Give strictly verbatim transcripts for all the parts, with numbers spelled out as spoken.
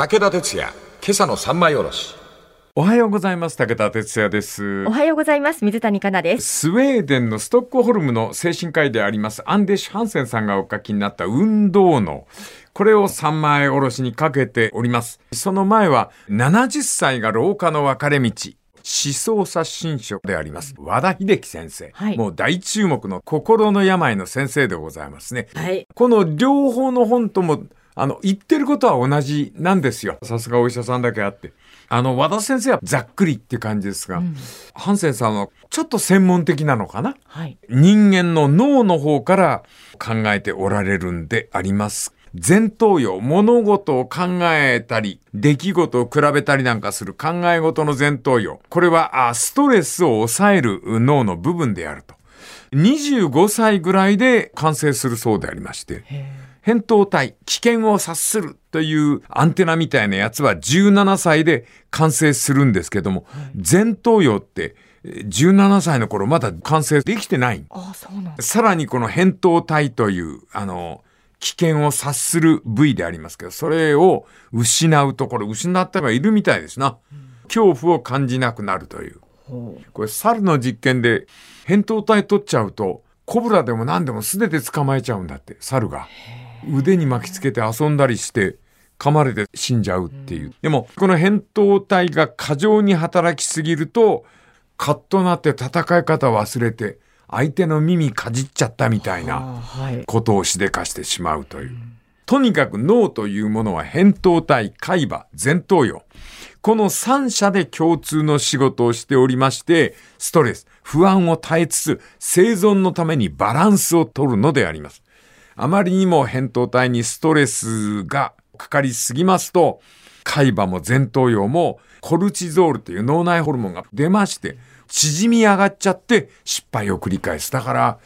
武田哲也、今朝の三枚おろし。おはようございます。武田哲也です。おはようございます。水谷香奈です。スウェーデンのストックホルムの精神科医でありますアンデシュ・ハンセンさんがお書きになった運動脳。これを三枚おろしにかけております。その前はななじゅっさいが老化の分かれ道。思想刷新書であります和田秀樹先生、はい、もう大注目の心の病の先生でございますね、はい、この両方の本ともあの言ってることは同じなんですよ。さすがお医者さんだけあって、あの和田先生はざっくりって感じですが、うん、ハンセンさんはちょっと専門的なのかな、はい、人間の脳の方から考えておられるんであります。前頭葉、物事を考えたり出来事を比べたりなんかする考え事の前頭葉、これはストレスを抑える脳の部分であるとにじゅうごさいぐらいで完成するそうでありまして、扁桃体、危険を察するというアンテナみたいなやつはじゅうななさいで完成するんですけども、前頭葉ってじゅうななさいの頃まだ完成できてない。あ、そうなんです。さらにこの扁桃体というあの危険を察する部位でありますけど、それを失うと、これ失ったがいるみたいですな、うん、恐怖を感じなくなるという。これ猿の実験で扁桃体取っちゃうとコブラでも何でも全て捕まえちゃうんだって。猿が腕に巻きつけて遊んだりして噛まれて死んじゃうっていう、うん、でもこの扁桃体が過剰に働きすぎるとカッとなって戦い方忘れて相手の耳かじっちゃったみたいなことをしでかしてしまうという、はい、とにかく脳というものは扁桃体、海馬、前頭葉、この三者で共通の仕事をしておりまして、ストレス、不安を耐えつつ生存のためにバランスを取るのであります。あまりにも扁桃体にストレスがかかりすぎますと、海馬も前頭葉もコルチゾールという脳内ホルモンが出まして縮み上がっちゃって失敗を繰り返す。だから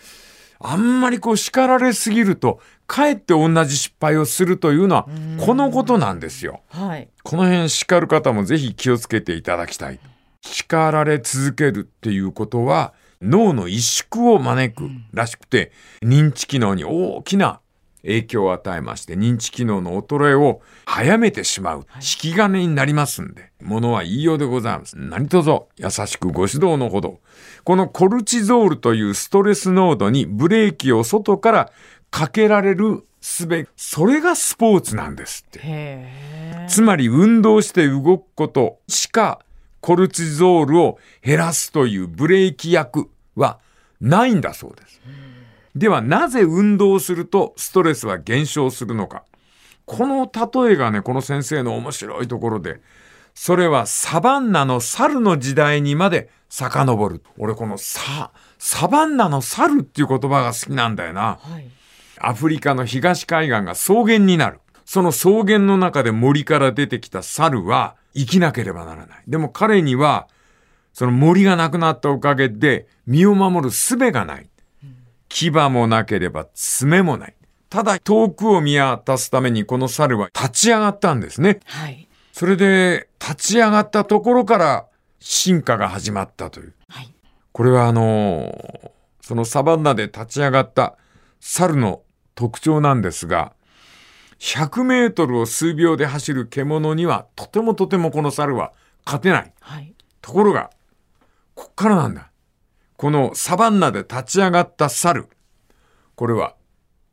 あんまりこう叱られすぎるとかえって同じ失敗をするというのはこのことなんですよ、はい、この辺叱る方もぜひ気をつけていただきたい。叱られ続けるっていうことは脳の萎縮を招くらしくて、認知機能に大きな影響を与えまして、認知機能の衰えを早めてしまう、はい、引き金になりますんで、ものは言いようでございます。何とぞ優しくご指導のほど。このコルチゾールというストレス濃度にブレーキを外からかけられるすべ、それがスポーツなんですって。へー。つまり運動して動くことしかコルチゾールを減らすというブレーキ役はないんだそうです。ではなぜ運動をするとストレスは減少するのか。この例えがね、この先生の面白いところで、それはサバンナの猿の時代にまで遡る。俺このサ、サバンナの猿っていう言葉が好きなんだよな、はい、アフリカの東海岸が草原になる。その草原の中で森から出てきた猿は生きなければならない。でも彼にはその森がなくなったおかげで身を守る術がない。牙もなければ爪もない。ただ遠くを見渡すためにこの猿は立ち上がったんですね、はい、それで立ち上がったところから進化が始まったという、はい、これはあのー、そのサバンナで立ち上がった猿の特徴なんですが、ひゃくメートルを数秒で走る獣にはとてもとてもこの猿は勝てない、はい、ところがこっからなんだ。このサバンナで立ち上がった猿、これは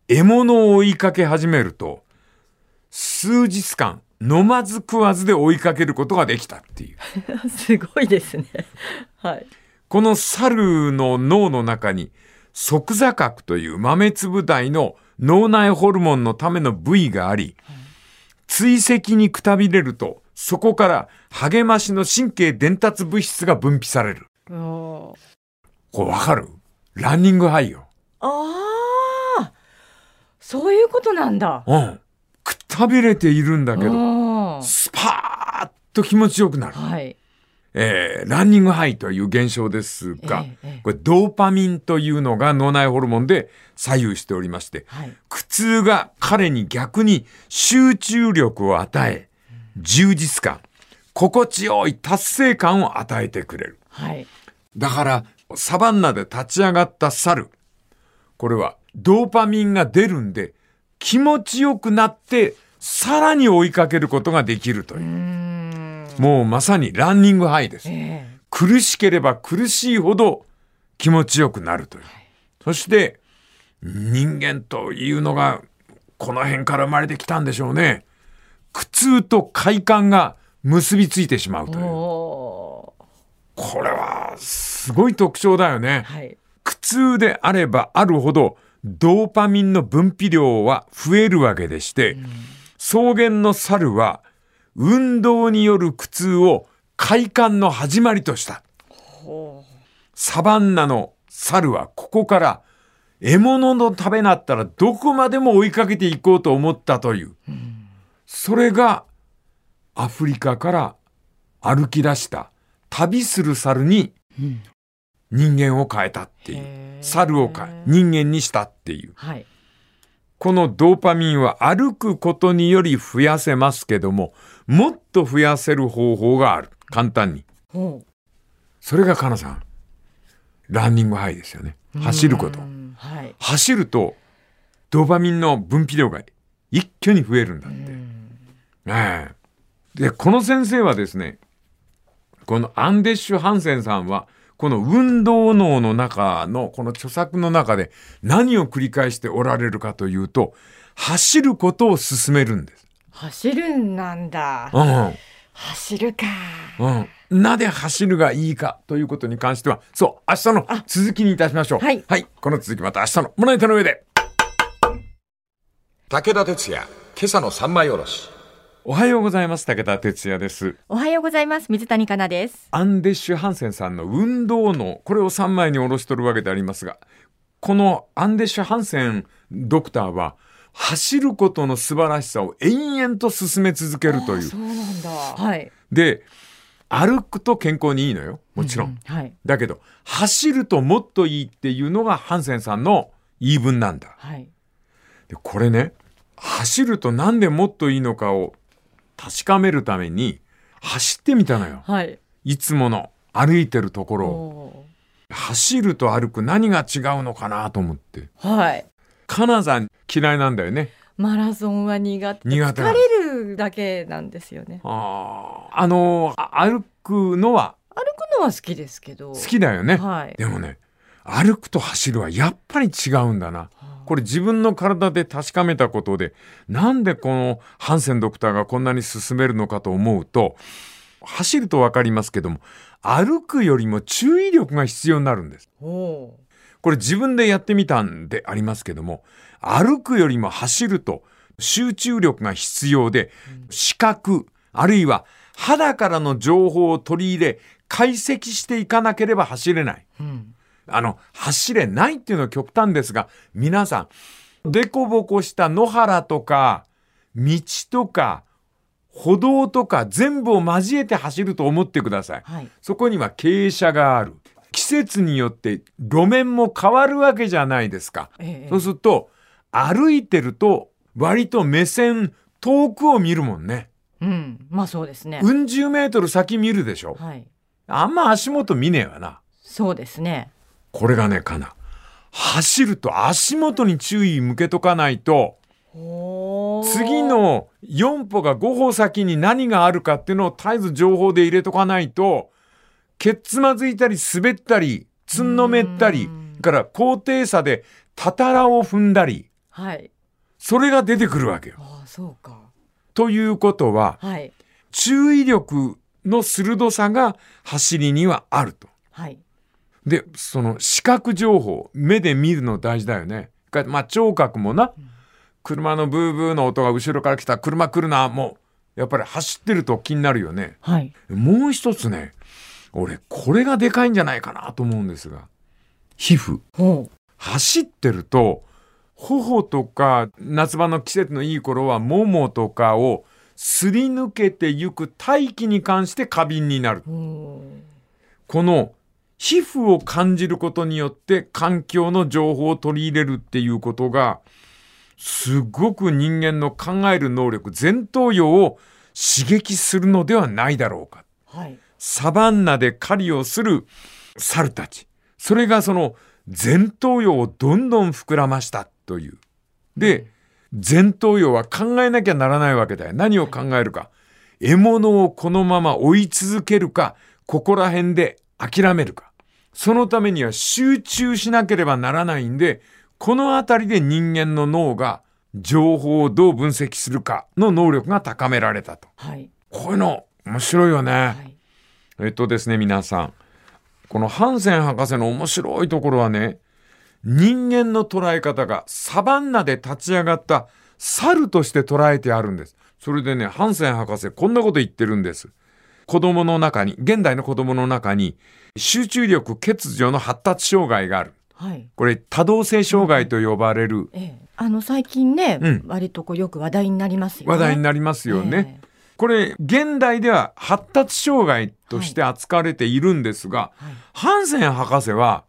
獲物を追いかけ始めると数日間飲まず食わずで追いかけることができたっていうすごいですね、はい、この猿の脳の中に側坐核という豆粒大の脳内ホルモンのための部位があり、追跡にくたびれるとそこから励ましの神経伝達物質が分泌される。おー、これわかる？ランニングハイよ。ああ、そういうことなんだ。うん。くたびれているんだけど、スパーッと気持ちよくなる。はい。えー、ランニングハイという現象ですが、えーえー、これドーパミンというのが脳内ホルモンで左右しておりまして、はい、苦痛が彼に逆に集中力を与え、充実感、心地よい達成感を与えてくれる。はい。だからサバンナで立ち上がった猿、これはドーパミンが出るんで気持ちよくなってさらに追いかけることができるという、うーん、もうまさにランニングハイです、えー、苦しければ苦しいほど気持ちよくなるという、はい、そして人間というのがこの辺から生まれてきたんでしょうね。苦痛と快感が結びついてしまうという、おー、これはすごい特徴だよね、はい、苦痛であればあるほどドーパミンの分泌量は増えるわけでして、うん、草原の猿は運動による苦痛を快感の始まりとした。サバンナの猿はここから獲物のためになったらどこまでも追いかけていこうと思ったという、うん、それがアフリカから歩き出した旅する猿に人間を変えたっていう、うん、猿を変え人間にしたっていう、はい、このドーパミンは歩くことにより増やせますけども、もっと増やせる方法がある、簡単に、うん、それがカナさんランニングハイですよね。走ること、はい、走るとドーパミンの分泌量が一挙に増えるんだって、ねえ、でこの先生はですね、このアンデッシュ・ハンセンさんはこの運動脳の中のこの著作の中で何を繰り返しておられるかというと、走ることを勧めるんです。走るんなんだ、うん、走るか、うん、なぜ走るがいいかということに関しては、そう、明日の続きにいたしましょう。はい、はい、この続きまた明日のモナ板の上で。武田鉄矢、今朝の三枚おろし。おはようございます、武田哲也です。おはようございます、水谷香奈です。アンデッシュ・ハンセンさんの運動脳、これをさんまいにおろしとるわけでありますが、このアンデッシュ・ハンセンドクターは走ることの素晴らしさを延々と進め続けるという。そうなんだ、はい、で歩くと健康にいいのよ、もちろん、うん、はい、だけど走るともっといいっていうのがハンセンさんの言い分なんだ、はい、でこれね、走るとなんでもっといいのかを確かめるために走ってみたのよ、はい、いつもの歩いてるところを。走ると歩く何が違うのかなと思って、はい、カナさん嫌いなんだよね、マラソンは苦手、苦手、疲れるだけなんですよね。ああ、あの歩くのは歩くのは好きですけど。好きだよね、はい、でもね、歩くと走るはやっぱり違うんだな。これ自分の体で確かめたことで、なんでこのハンセンドクターがこんなに進めるのかと思うと、走ると分かりますけども、歩くよりも注意力が必要になるんです。これ自分でやってみたんでありますけども、歩くよりも走ると集中力が必要で、視覚あるいは肌からの情報を取り入れ解析していかなければ走れない、うん、あの走れないっていうのは極端ですが、皆さんでこぼこした野原とか道とか歩道とか全部を交えて走ると思ってください、はい、そこには傾斜がある、季節によって路面も変わるわけじゃないですか、ええ、そうすると歩いてると割と目線遠くを見るもんね、うん、まあそうですね、うん、十メートル先見るでしょ、はい、あんま足元見ねえわな。そうですね、これがね、かな走ると足元に注意向けとかないと、次のよん歩がご歩先に何があるかっていうのを絶えず情報で入れとかないと、けつまずいたり滑ったりつんのめったりから高低差でたたらを踏んだり、はい、それが出てくるわけよ。あ、そうか。ということは、はい、注意力の鋭さが走りにはあると、はい、でその視覚情報、目で見るの大事だよね。まあ、聴覚もな、車のブーブーの音が後ろから来た、車来るな、もうやっぱり走ってると気になるよね、はい、もう一つね、俺これがでかいんじゃないかなと思うんですが、皮膚。走ってると頬とか、夏場の季節のいい頃はももとかをすり抜けてゆく大気に関して過敏になる。この皮膚を感じることによって環境の情報を取り入れるっていうことが、すごく人間の考える能力、前頭葉を刺激するのではないだろうか、はい、サバンナで狩りをする猿たち、それがその前頭葉をどんどん膨らましたという。で、前頭葉は考えなきゃならないわけだよ。何を考えるか。獲物をこのまま追い続けるか、ここら辺で諦めるか。そのためには集中しなければならないんで、このあたりで人間の脳が情報をどう分析するかの能力が高められたと。はい、こういうの面白いよね。はい、えっとですね、皆さん。このハンセン博士の面白いところはね、人間の捉え方がサバンナで立ち上がった猿として捉えてあるんです。それでね、ハンセン博士こんなこと言ってるんです。子供の中に、現代の子供の中に集中力欠如の発達障害がある、はい、これ多動性障害と呼ばれる、ええ、あの最近ね、うん、割とこうよく話題になりますよね。話題になりますよね、ええ、これ現代では発達障害として扱われているんですが、はいはい、ハンセン博士は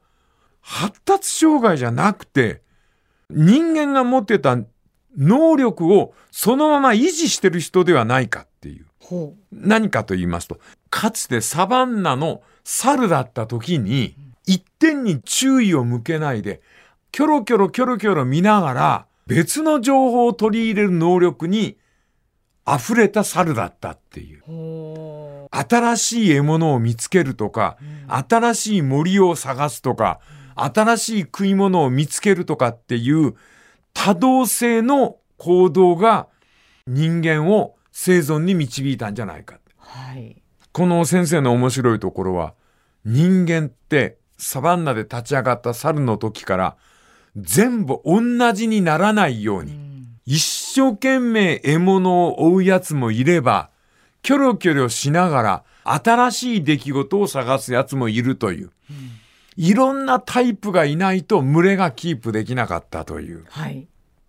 発達障害じゃなくて、人間が持ってた能力をそのまま維持してる人ではないかっていう。ほう。何かと言いますと、かつてサバンナの猿だった時に、一点に注意を向けないで、キョロキョロキョロキョロ見ながら、別の情報を取り入れる能力に溢れた猿だったっていう。ほう。新しい獲物を見つけるとか、新しい森を探すとか、新しい食い物を見つけるとかっていう多動性の行動が人間を生存に導いたんじゃないか、はい、この先生の面白いところは、人間ってサバンナで立ち上がった猿の時から全部同じにならないように、うん、一生懸命獲物を追うやつもいれば、キョロキョロしながら新しい出来事を探すやつもいるという、うん、いろんなタイプがいないと群れがキープできなかったという、はい、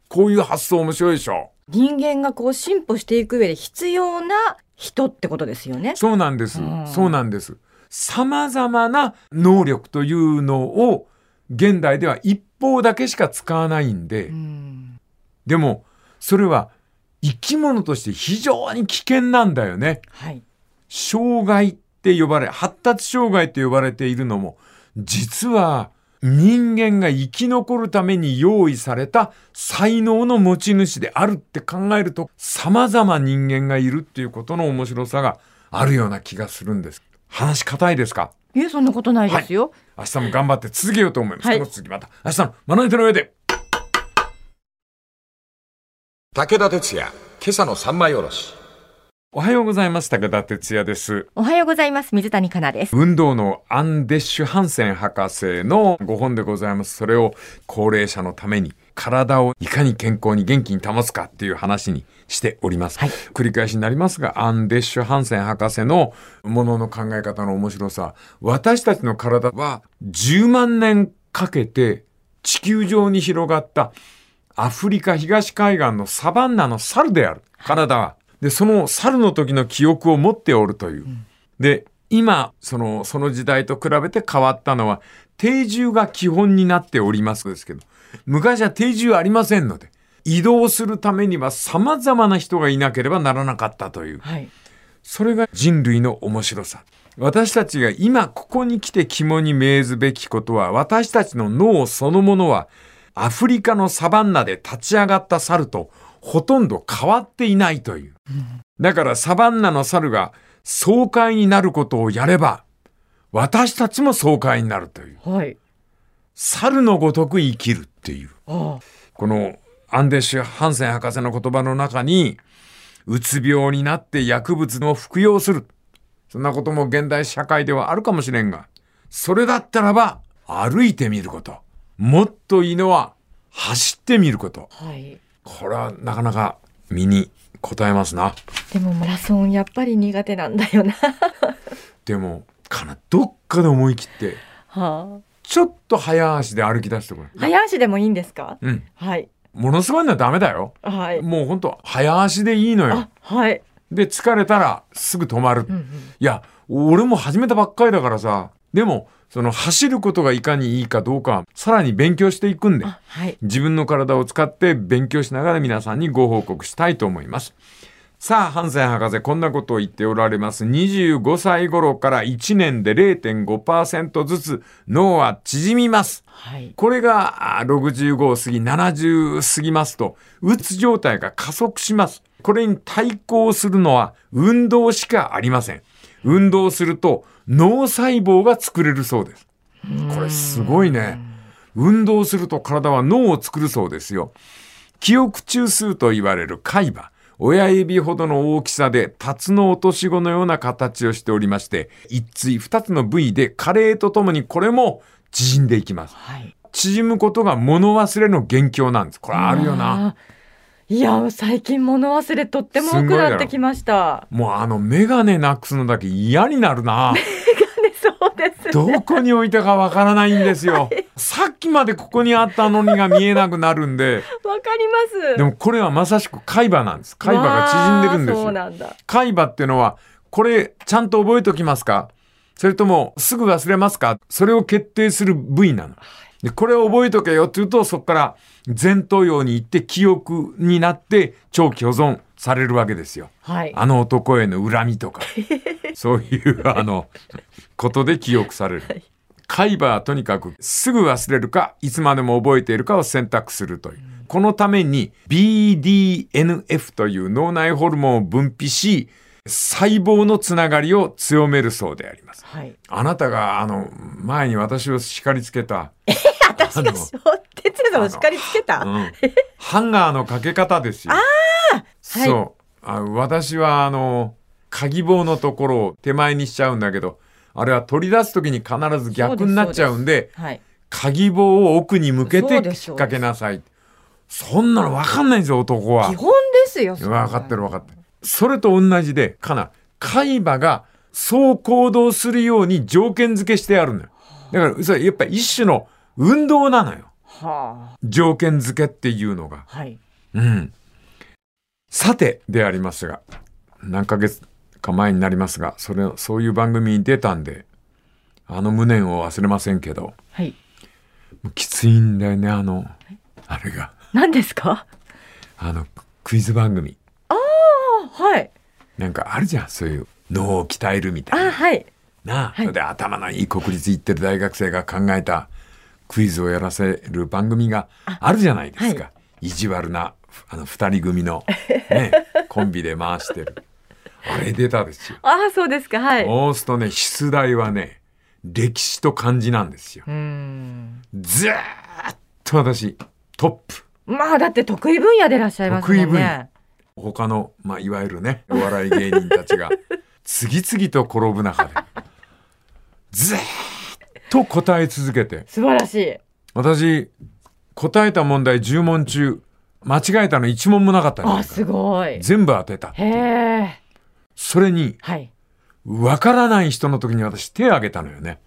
こういう発想面白いでしょ。人間がこう進歩していく上で必要な人ってことですよね。そうなんです、うん、そうなんです。様々な能力というのを現代では一方だけしか使わないんで、うん、でもそれは生き物として非常に危険なんだよね、はい、障害って呼ばれ、発達障害って呼ばれているのも、実は人間が生き残るために用意された才能の持ち主であるって考えると、様々人間がいるっていうことの面白さがあるような気がするんです。話固いですか？いや、そんなことないですよ、はい、明日も頑張って続けようと思います、はい、この続きまた明日のまな板の上で。武田鉄矢、今朝の三枚おろし。おはようございます。武田哲也です。おはようございます。水谷香奈です。運動のアンデッシュ・ハンセン博士のご本でございます。それを高齢者のために、体をいかに健康に元気に保つかっていう話にしております、はい、繰り返しになりますが、アンデッシュ・ハンセン博士のものの考え方の面白さ、私たちの体はじゅうまんねんかけて地球上に広がったアフリカ東海岸のサバンナの猿である。体は、はい、でその猿の時の記憶を持っておるという、うん、で今そのその時代と比べて変わったのは、定住が基本になっておりますですけど、昔は定住ありませんので、移動するためには様々な人がいなければならなかったという、はい、それが人類の面白さ。私たちが今ここに来て肝に銘ずべきことは、私たちの脳そのものはアフリカのサバンナで立ち上がった猿とほとんど変わっていないという。だからサバンナの猿が爽快になることをやれば、私たちも爽快になるという、はい、猿のごとく生きるっていう。ああ、このアンデッシュ・ハンセン博士の言葉の中に、うつ病になって薬物を服用する、そんなことも現代社会ではあるかもしれんが、それだったらば歩いてみること、もっといいのは走ってみること、はい、これはなかなか身に応えますな。でもマラソンやっぱり苦手なんだよなでもかな、どっかで思い切って、はあ、ちょっと早足で歩き出してこれ。早足でもいいんですか？うん、はい、ものすごいのはダメだよ、はい、もう本当早足でいいのよ、はい、で疲れたらすぐ止まる、うんうん、いや俺も始めたばっかりだからさ。でもその走ることがいかにいいかどうかさらに勉強していくんで、はい、自分の体を使って勉強しながら皆さんにご報告したいと思います。さあハンセン博士こんなことを言っておられます。にじゅうごさい頃からいちねんで れいてんごパーセント ずつ脳は縮みます、はい、これがろくじゅうごを過ぎななじゅう過ぎますとうつ状態が加速します。これに対抗するのは運動しかありません。運動すると脳細胞が作れるそうです。これすごいね。運動すると体は脳を作るそうですよ。記憶中枢と言われる海馬、親指ほどの大きさでタツノオトシゴのような形をしておりまして、一対二つの部位で加齢とともにこれも縮んでいきます、はい、縮むことが物忘れの元凶なんです。これあるよな。いや最近物忘れとっても多くなってきました。もうあのメガネなくすのだけ嫌になるな。メガネそうですね、どこに置いたかわからないんですよ、はい、さっきまでここにあったのにが見えなくなるんでわかります。でもこれはまさしく海馬なんです。海馬が縮んでるんですよ。そうなんだ。海馬っていうのはこれちゃんと覚えておきますか、それともすぐ忘れますか、それを決定する部位なので、これを覚えとけよって言うとそこから前頭葉に行って記憶になって長期保存されるわけですよ、はい、あの男への恨みとかそういうあのことで記憶される、はい、海馬はとにかくすぐ忘れるかいつまでも覚えているかを選択するという、うん、このために ビーディーエヌエフ という脳内ホルモンを分泌し細胞のつながりを強めるそうであります、はい、あなたがあの前に私を叱りつけた私が哲也さんを叱りつけた、うん、ハンガーのかけ方ですよ。あ、はい、そうあ私はあの鍵棒のところを手前にしちゃうんだけど、あれは取り出すときに必ず逆になっちゃうん で, で, で、はい、鍵棒を奥に向けて引っ掛けなさい。 そ, そ, そんなの分かんないんですよ男は。基本ですよ。分かってる分かってる。それと同じでかな海馬がそう行動するように条件付けしてあるのよ。だからそれやっぱり一種の運動なのよ、はあ、条件付けっていうのが、はい、うん。さてでありますが何ヶ月か前になりますがそれそういう番組に出たんであの無念を忘れませんけど、はい、もうきついんだよねあのあれが。何ですか？あのクイズ番組、はい、なんかあるじゃんそういう脳を鍛えるみたいな、あ、はい、なあ、はい、それで頭のいい国立行ってる大学生が考えたクイズをやらせる番組があるじゃないですか、はい、意地悪なあのふたり組の、ね、コンビで回してるあれ出たですよ。ああそうですか、はい、そうするとね出題はね歴史と漢字なんですよ。うーんずーっと私トップ。まあだって得意分野でいらっしゃいますもんね。得意分野他の、まあ、いわゆるねお笑い芸人たちが次々と転ぶ中でずっと答え続けて素晴らしい。私答えた問題じゅう問中間違えたのいち問もなかったんです。あすごい全部当てたって。へそれに、はい、分からない人の時に私手を挙げたのよね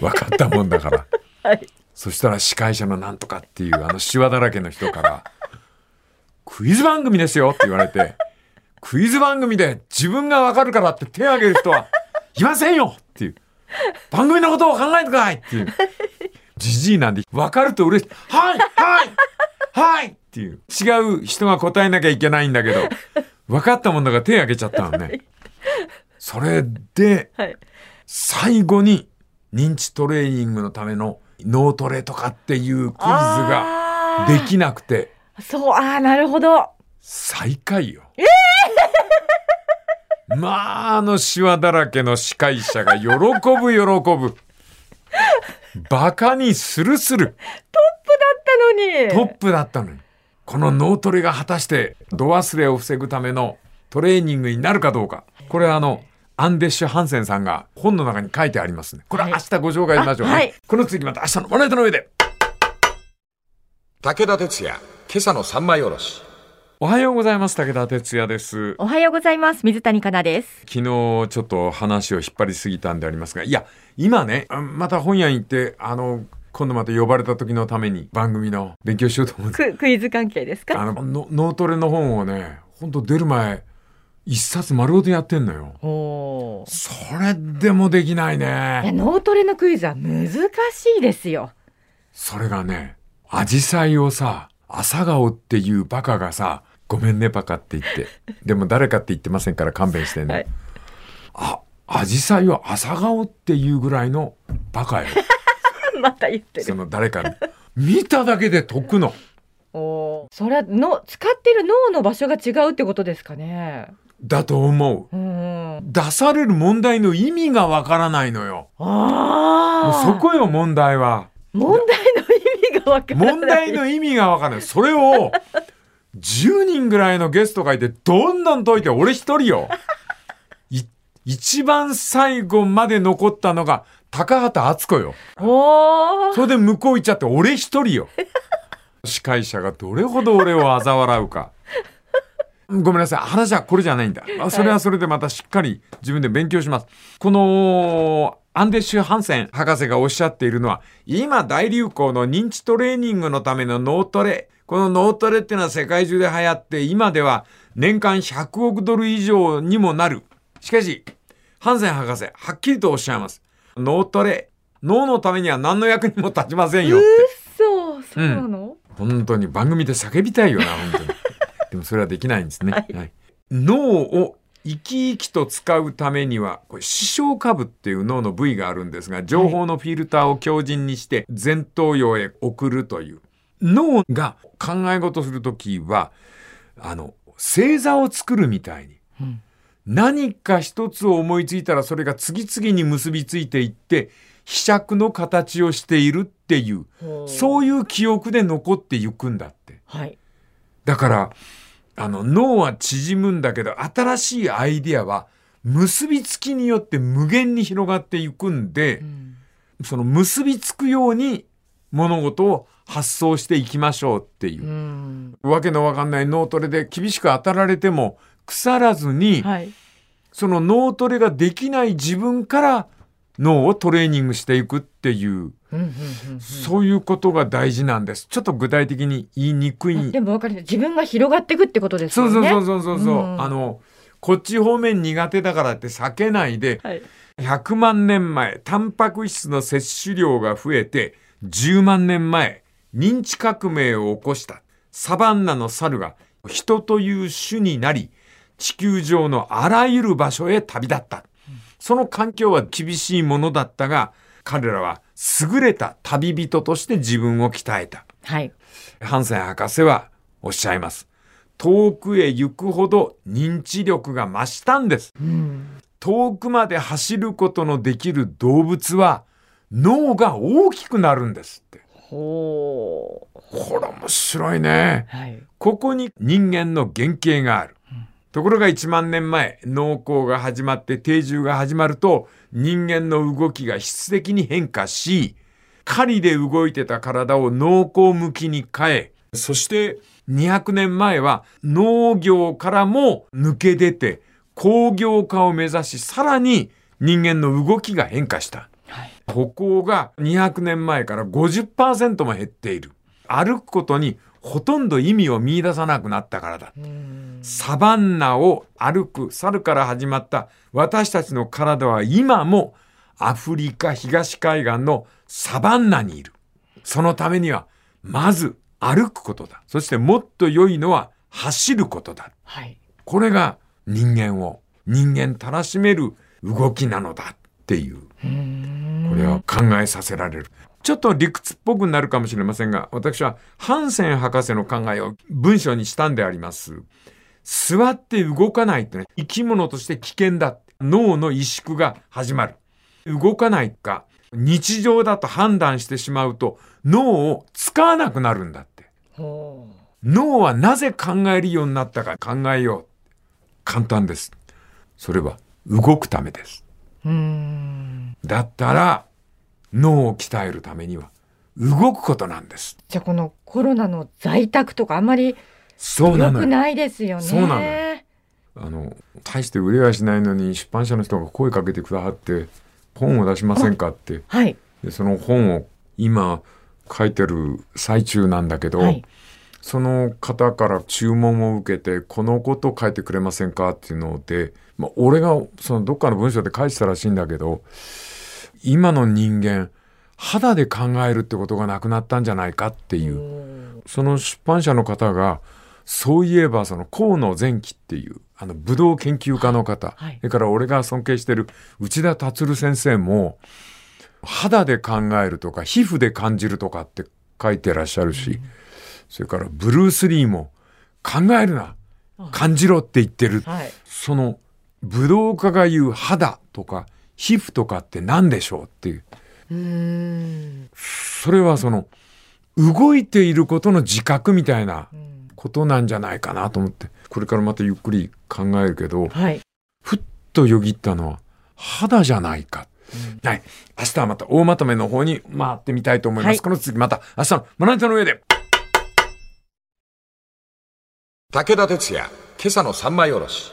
分かったもんだから、はい、そしたら司会者のなんとかっていうあのシワだらけの人からクイズ番組ですよって言われてクイズ番組で自分がわかるからって手を挙げる人はいませんよっていう番組のことを考えてくださいっていうじじいなんでわかると嬉しいはいはいはいっていう違う人が答えなきゃいけないんだけど分かったもんだから手を挙げちゃったのね。それで最後に認知トレーニングのための脳トレとかっていうクイズができなくてそうあなるほど最下位よ、えー、まああのシワだらけの司会者が喜ぶ喜ぶバカにするするトップだったのにトップだったのに。この脳トレが果たして度忘れを防ぐためのトレーニングになるかどうか、これはあのアンデッシュハンセンさんが本の中に書いてありますね。これは明日ご紹介しましょうね、はい、この次また明日の笑い手の上で武田鉄矢今朝の三枚おろし。おはようございます。武田鉄矢です。おはようございます。水谷香奈です。昨日ちょっと話を引っ張りすぎたんでありますが、いや今ねまた本屋に行ってあの今度また呼ばれた時のために番組の勉強しようと思って ク, クイズ関係ですか。あのの脳トレの本をねほんと出る前一冊丸ごとやってんのよ。おそれでもできないね。いや脳トレのクイズは難しいですよ。それがねアジサイをさ朝顔っていうバカがさごめんねバカって言って、でも誰かって言ってませんから勘弁してね、はい、あ、アジサイは朝顔っていうぐらいのバカよまた言ってる、その誰か見ただけで解くのお、それはの使ってる脳の場所が違うってことですかね。だと思う、うん、出される問題の意味がわからないのよ。あ、もうそこよ問題は。問題の意味がわからない、問題の意味がわからない。それをじゅうにんぐらいのゲストがいてどんどん解いて、俺一人よ一番最後まで残ったのが高畑敦子よ。お、それで向こう行っちゃって俺一人よ司会者がどれほど俺を嘲笑うかごめんなさい、話はこれじゃないんだ、それはそれでまたしっかり自分で勉強します、はい、このアンデシュ・ハンセン博士がおっしゃっているのは、今大流行の認知トレーニングのための脳トレ、この脳トレっていうのは世界中で流行って、今では年間ひゃくおくドル以上にもなる。しかしハンセン博士はっきりとおっしゃいます、脳トレ、脳のためには何の役にも立ちませんよって。うっそ、そうなの、うん、本当に番組で叫びたいよな本当にでもそれはできないんですね、はいはい、脳を生き生きと使うためには、これ視床下部っていう脳の部位があるんですが、情報のフィルターを強靭にして前頭葉へ送るという、脳が考え事するときはあの星座を作るみたいに、うん、何か一つを思いついたらそれが次々に結びついていって柄杓の形をしているっていう、そういう記憶で残っていくんだって、はい、だからあの脳は縮むんだけど、新しいアイディアは結びつきによって無限に広がっていくんで、うん、その結びつくように物事を発想していきましょうっていう、うん、わけのわかんない脳トレで厳しく当たられても腐らずに、はい、その脳トレができない自分から脳をトレーニングしていくっていう、そういうことが大事なんです。ちょっと具体的に言いにくい。でも分かります。自分が広がっていくってことですよね。そうそうそうそうそう。うん、あのこっち方面苦手だからって避けないで、はい、ひゃくまんねんまえタンパク質の摂取量が増えてじゅうまんねんまえ認知革命を起こしたサバンナの猿が人という種になり、地球上のあらゆる場所へ旅立った。その環境は厳しいものだったが、彼らは優れた旅人として自分を鍛えた、はい、ハンセン博士はおっしゃいます。遠くへ行くほど認知力が増したんです、うん、遠くまで走ることのできる動物は脳が大きくなるんですって。ほう、これ面白いね、はい、ここに人間の原型がある。ところがいちまんねんまえ、農耕が始まって定住が始まると、人間の動きが質的に変化し、狩りで動いてた体を農耕向きに変え、そしてにひゃくねんまえは農業からも抜け出て工業化を目指し、さらに人間の動きが変化した、はい、歩行がにひゃくねんまえから ごじゅっパーセント も減っている。歩くことにほとんど意味を見出さなくなったからだ。サバンナを歩く猿から始まった私たちの体は今もアフリカ東海岸のサバンナにいる。そのためにはまず歩くことだ。そしてもっと良いのは走ることだ、はい、これが人間を人間たらしめる動きなのだっていう、うーん、これは考えさせられる。ちょっと理屈っぽくなるかもしれませんが、私はハンセン博士の考えを文章にしたんであります。座って動かないってね、生き物として危険だ。脳の萎縮が始まる。動かないか、日常だと判断してしまうと脳を使わなくなるんだって。脳はなぜ考えるようになったか考えよう。簡単です。それは動くためです。うーん。だったら、脳を鍛えるためには動くことなんです。じゃあこのコロナの在宅とかあんまり良くないですよね。そうなのよ。あの大して売れはしないのに出版社の人が声かけてくださって、本を出しませんかって、はい、でその本を今書いてる最中なんだけど、はい、その方から注文を受けてこのことを書いてくれませんかっていうので、まあ、俺がそのどっかの文章で書いてたらしいんだけど、今の人間肌で考えるってことがなくなったんじゃないかっていう、その出版社の方がそういえばその河野善樹っていうあの武道研究家の方、はい、それから俺が尊敬してる内田達先生も肌で考えるとか皮膚で感じるとかって書いてらっしゃるし、うん、それからブルース・リーも考えるな感じろって言ってる、はい、その武道家が言う肌とか皮膚とかって何でしょうっていう、うーん、それはその動いていることの自覚みたいなことなんじゃないかなと思って、これからまたゆっくり考えるけど、はい、ふっとよぎったのは肌じゃないか、うん、はい、明日はまた大まとめの方に回ってみたいと思います、はい、この次また明日のまな板の上で。武田鉄矢、今朝の三枚おろし。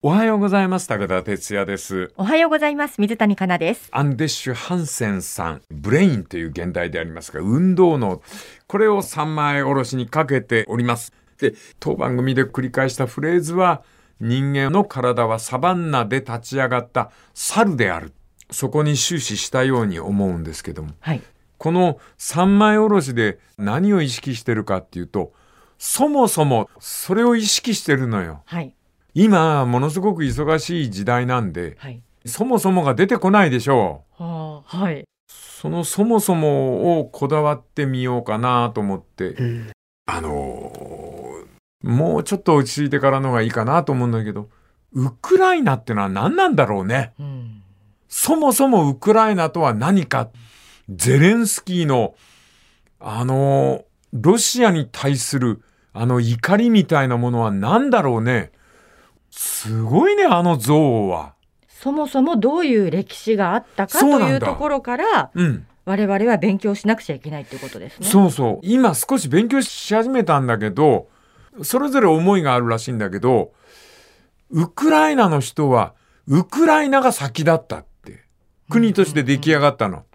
おはようございます。武田鉄矢です。おはようございます。水谷香奈です。アンデッシュ・ハンセンさん、ブレインという現代でありますが、運動脳、これを三枚おろしにかけております。で、当番組で繰り返したフレーズは、人間の体はサバンナで立ち上がった猿である。そこに終始したように思うんですけども、はい、この三枚おろしで何を意識してるかっていうと、そもそもそれを意識してるのよ。はい、今ものすごく忙しい時代なんで、はい、そもそもが出てこないでしょう。はあ、はい、そのそもそもをこだわってみようかなと思って、うん、あのー、もうちょっと落ち着いてからのがいいかなと思うんだけど、ウクライナってのは何なんだろうね、うん、そもそもウクライナとは何か。ゼレンスキーのあのー、ロシアに対するあの怒りみたいなものは何だろうね。すごいね、あの憎悪は。そもそもどういう歴史があったかというところから、うん、我々は勉強しなくちゃいけないということですね。そうそう。今少し勉強し始めたんだけど、それぞれ思いがあるらしいんだけど、ウクライナの人はウクライナが先だったって国として出来上がったの、うんうんうん、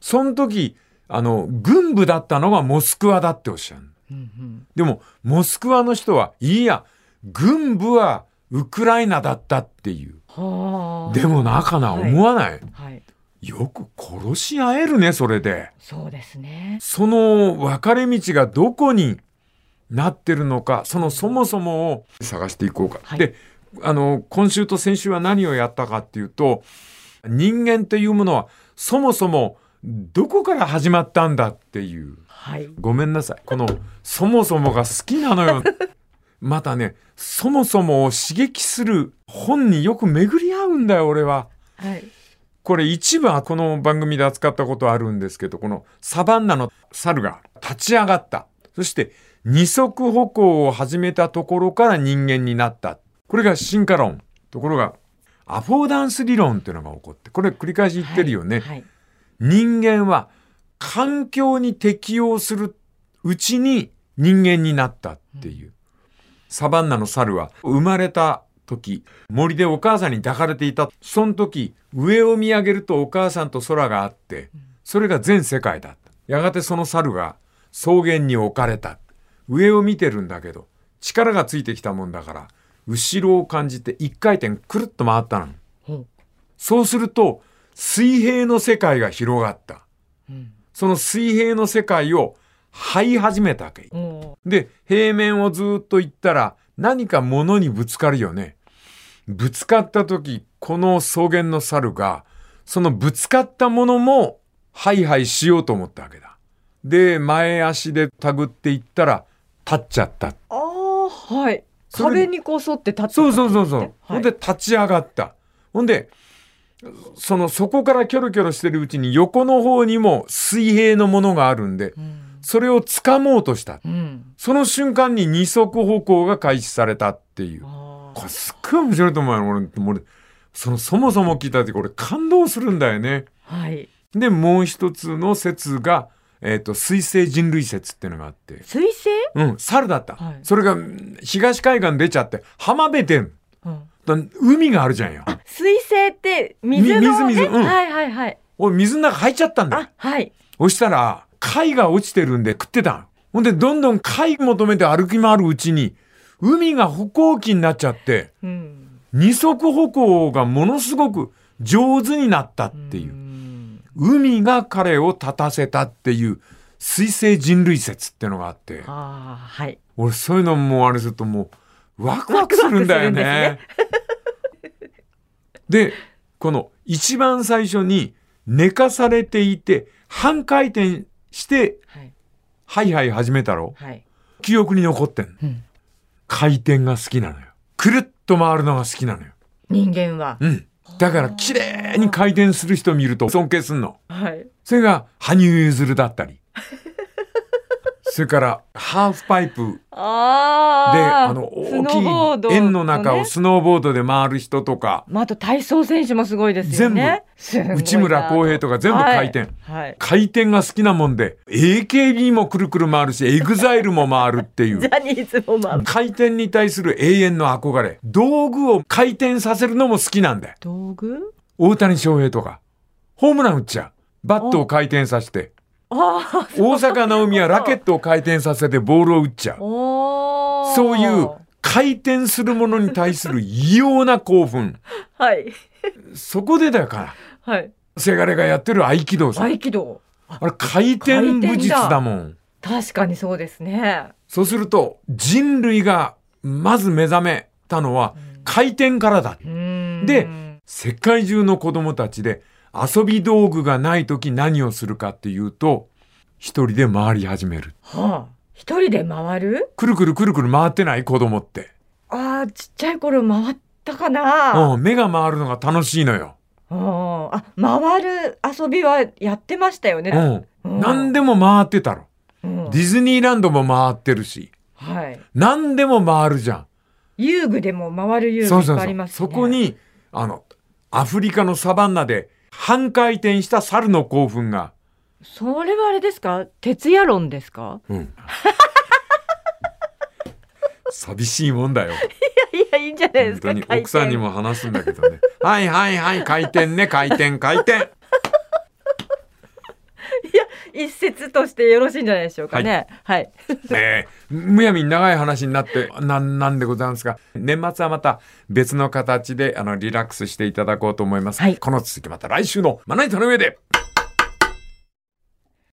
その時あの軍部だったのがモスクワだっておっしゃる。うんうん、でもモスクワの人はいや軍部はウクライナだったっていう。はでもなかな思わない、はいはい、よく殺し合えるね。それでそうですね。その分かれ道がどこになってるのか、そのそもそもを探していこうか、はい、であの今週と先週は何をやったかっていうと、人間というものはそもそもどこから始まったんだっていう、はい、ごめんなさい、このそもそもが好きなのよまたね、そもそもを刺激する本によく巡り合うんだよ俺は、はい、これ一部はこの番組で扱ったことあるんですけど、このサバンナの猿が立ち上がった、そして二足歩行を始めたところから人間になった、これが進化論。ところがアフォーダンス理論っていうのが起こって、これ繰り返し言ってるよね、はいはい、人間は環境に適応するうちに人間になったっていう、うん、サバンナの猿は生まれた時森でお母さんに抱かれていた。その時上を見上げるとお母さんと空があって、それが全世界だった。やがてその猿が草原に置かれた。上を見てるんだけど力がついてきたもんだから後ろを感じて一回転くるっと回ったの、うん、そうすると水平の世界が広がった、うん、その水平の世界を這い始めたわけで、平面をずっと行ったら何か物にぶつかるよね。ぶつかった時この草原の猿がそのぶつかったものもはいはいしようと思ったわけだ。で前足でたぐっていったら立っちゃった。あ、はい、壁にこう沿って立ってた。そうそうそうそう、はい、ほんで立ち上がった。ほんでそのそこからキョロキョロしてるうちに横の方にも水平のものがあるんで、うん、それを掴もうとした、うん、その瞬間に二足歩行が開始されたっていう。これすっごい面白いと思うよ 俺, 俺そのそもそも聞いた時これ感動するんだよね、はい、でもう一つの説が、えー、と水生人類説っていうのがあって、水生、うん、猿だった、はい、それが東海岸出ちゃって浜辺でん、うん海があるじゃんよ。あ、水星って水の水水、うん、はいはいはい。お水の中入っちゃったんだ。あ、はい。そしたら貝が落ちてるんで食ってた。ほんでどんどん貝求めて歩き回るうちに海が歩行器になっちゃって、うん、二足歩行がものすごく上手になったっていう、うん、海が彼を立たせたっていう水星人類説っていうのがあって、あ、はい、俺そういうのもあれするともうワクワクするんだよね。でこの一番最初に寝かされていて半回転して、はい、はいはい始めたろ、はい、記憶に残ってん、うん、回転が好きなのよ。くるっと回るのが好きなのよ人間は、うん、だから綺麗に回転する人見ると尊敬すんの、はい、それが羽生結弦だったりそれからハーフパイプあであの大きい円の中をスノーボードで回る人とか、まあ、あと体操選手もすごいですよね。全部内村航平とか全部回転、はいはい、回転が好きなもんで エーケービー もくるくる回るし エグザイル も回るっていうジャニーズも回る。回転に対する永遠の憧れ、道具を回転させるのも好きなんだよ。道具、大谷翔平とかホームラン打っちゃう、バットを回転させて、あ大阪直美はラケットを回転させてボールを打っちゃう。おそういう回転するものに対する異様な興奮はいそこでだから、はい、せがれがやってる合気道さ、合気道あれ回転武術だもん。確かにそうですね。そうすると人類がまず目覚めたのは回転からだ。うん、で世界中の子供たちで遊び道具がないとき何をするかっていうと一人で回り始める、はあ、一人で回る？くるくるくるくる回ってない子供って。あー、ちっちゃい頃回ったかな。うん、目が回るのが楽しいのよ。ああ、回る遊びはやってましたよね。うん、うん、何でも回ってたろ、うん、ディズニーランドも回ってるし、はい、何でも回るじゃん。遊具でも回る遊具がありますね。そうそうそう、そこにあのアフリカのサバンナで半回転した猿の興奮が。それはあれですか、徹夜論ですか、うん、寂しいもんだよ。いやいや、いいんじゃないですか。本当に奥さんにも話すんだけどねはいはいはい回転ね、回転回転いや、一節としてよろしいんじゃないでしょうかね、はいはいね、えむやみに長い話になってな ん, なんでございますが、年末はまた別の形であのリラックスしていただこうと思います、はい、この続きまた来週のまな板の上で。